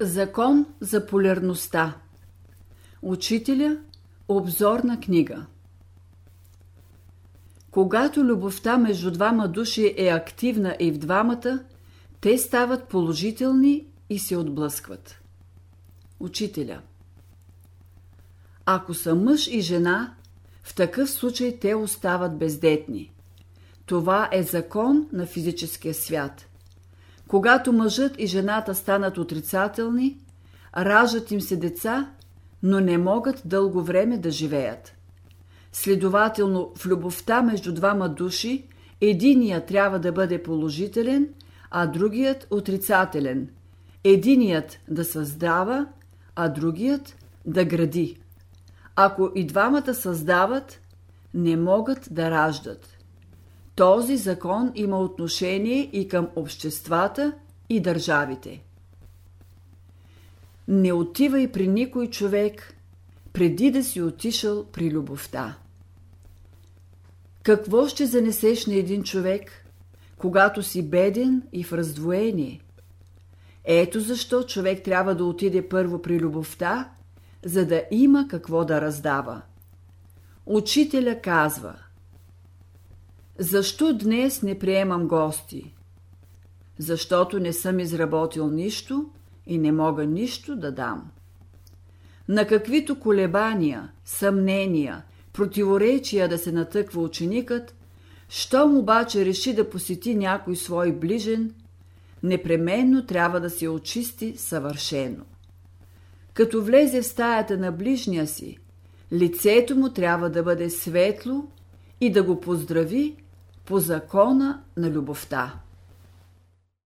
Закон за полярността. Учителя. Обзорна книга. Когато любовта между двама души е активна и в двамата, те стават положителни и се отблъскват. Учителя. Ако са мъж и жена, в такъв случай те остават бездетни. Това е закон на физическия свят. Когато мъжът и жената станат отрицателни, раждат им се деца, но не могат дълго време да живеят. Следователно, в любовта между двама души, единият трябва да бъде положителен, а другият отрицателен. Единият да създава, а другият да гради. Ако и двамата създават, не могат да раждат. Този закон има отношение и към обществата и държавите. Не отивай при никой човек, преди да си отишъл при любовта. Какво ще занесеш на един човек, когато си беден и в раздвоение? Ето защо човек трябва да отиде първо при любовта, за да има какво да раздава. Учителя казва: защо днес не приемам гости? Защото не съм изработил нищо и не мога нищо да дам. На каквито колебания, съмнения, противоречия да се натъква ученикът, щом обаче реши да посети някой свой ближен, непременно трябва да се очисти съвършено. Като влезе в стаята на ближния си, лицето му трябва да бъде светло и да го поздрави по закона на любовта.